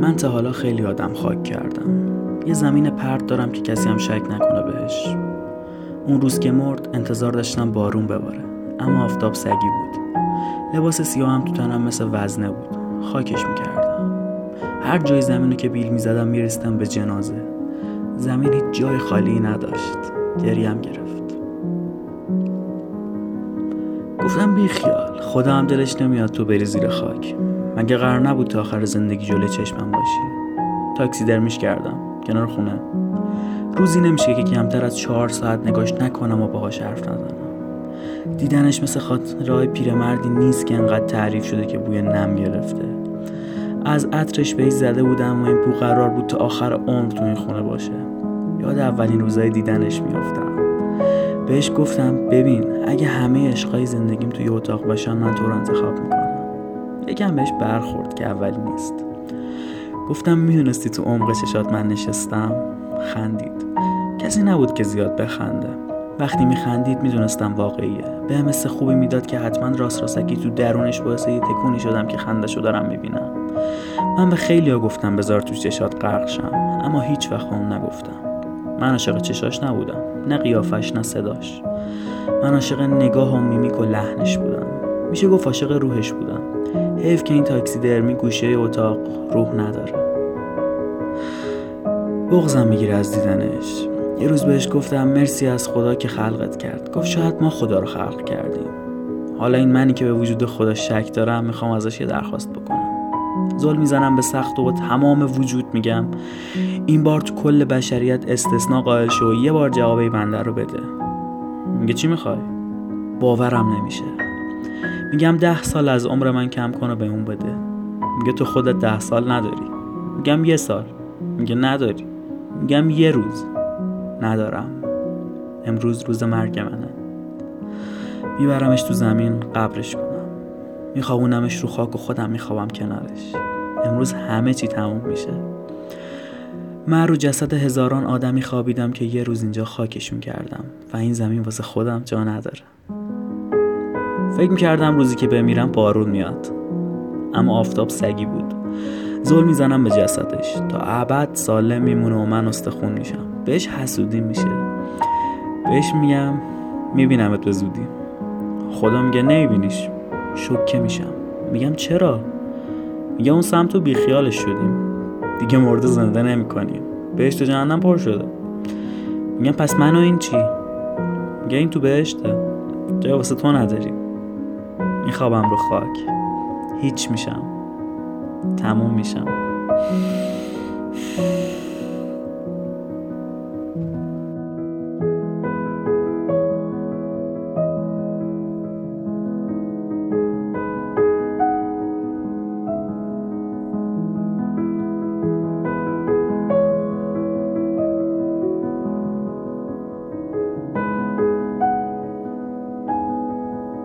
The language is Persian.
من تا حالا خیلی آدم خاک کردم. یه زمین پرت دارم که کسی هم شک نکنه بهش. اون روز که مرد انتظار داشتم بارون بباره، اما آفتاب سگی بود. لباس سیاهم تو تنم مثل وزنه بود، خاکش میکردم. هر جای زمینو که بیل میزدم میرسیدم به جنازه. زمین هیچ جای خالی نداشت. گریم گرفت. گفتم بیخیال، خدا هم دلش نمیاد تو بری زیر خاک. مگه قرار نبود تا آخر زندگی جلوی چشمم باشی؟ تاکسی درمیش کردم کنار خونه. روزی نمیشه که کمتر از 4 ساعت نگاش نکنم و باهاش حرف نزنم. دیدنش مثل خاطره‌های پیرمردی نیست که انقدر تعریف شده که بوی نم گرفته. از عطرش بهش زده بودم و این بو قرار بود تا آخر عمر تو این خونه باشه. یاد اولین روزای دیدنش میافتم. بهش گفتم ببین، اگه همه عشقای زندگیم توی اتاق باشن من تو رو انتخاب میکنم. یکم بهش برخورد که اولی نیست. گفتم میدونستی تو عمق چشات من نشستم؟ خندید. کسی نبود که زیاد بخنده. وقتی میخندید میدونستم واقعیه. به هم حس خوبی میداد که حتما راست راستکی تو درونش باعث یه تکونی شدم که خندشو دارم میبینم. من به خیلیا گفتم بذار تو چشات غرق شم، اما هیچ وقت اون نگفتم. من عاشق چشاش نبودم، نه قیافش نه صداش. من عاشق نگاه و میمیک و لحنش بودم. میشه گفت عاشق روحش بودم. حیف که این تاکسیدرمی گوشه اتاق روح نداره. بغضم میگیره از دیدنش. یه روز بهش گفتم مرسی از خدا که خلقت کرد. گفت شاید ما خدا رو خلق کردیم. حالا این منی که به وجود خدا شک دارم میخوام ازش یه درخواست بکنم. زل میزنم به سخت و با تمام وجود میگم این بار تو کل بشریت استثناء قائل شو و یه بار جوابه بنده رو بده. میگه چی میخوای؟ باورم نمیشه. میگم 10 سال از عمر من کم کن و به اون بده. میگه تو خودت 10 سال نداری. میگم 1 سال. میگه نداری. میگم 1 روز. ندارم. امروز روز مرگ منه. میبرمش تو زمین قبرش کنم. میخوابونمش رو خاک و خودم میخوابم کنارش. امروز همه چی تموم میشه. من رو جسد هزاران آدمی خوابیدم که یه روز اینجا خاکشون کردم و این زمین واسه خودم جا نداره. فکر میکردم روزی که بمیرم بارون میاد، اما آفتاب سگی بود. زل میزنم به جسدش تا ابد سالم میمونه و من استخون میشم. بهش حسودی میشه. بهش میگم میبینمت به زودی. خدا میگه نمیبینیش. شوکه میشم. میگم چرا؟ میگه اون سمتو بیخیالش شدیم، دیگه مرده زنده نمیکنیم. بهشت جهنم پر شده. میگم پس من و این چی؟ میگه این تو بهشته، جای واسه تو نداریم. میخوابم رو خاک، هیچ میشم، تموم میشم.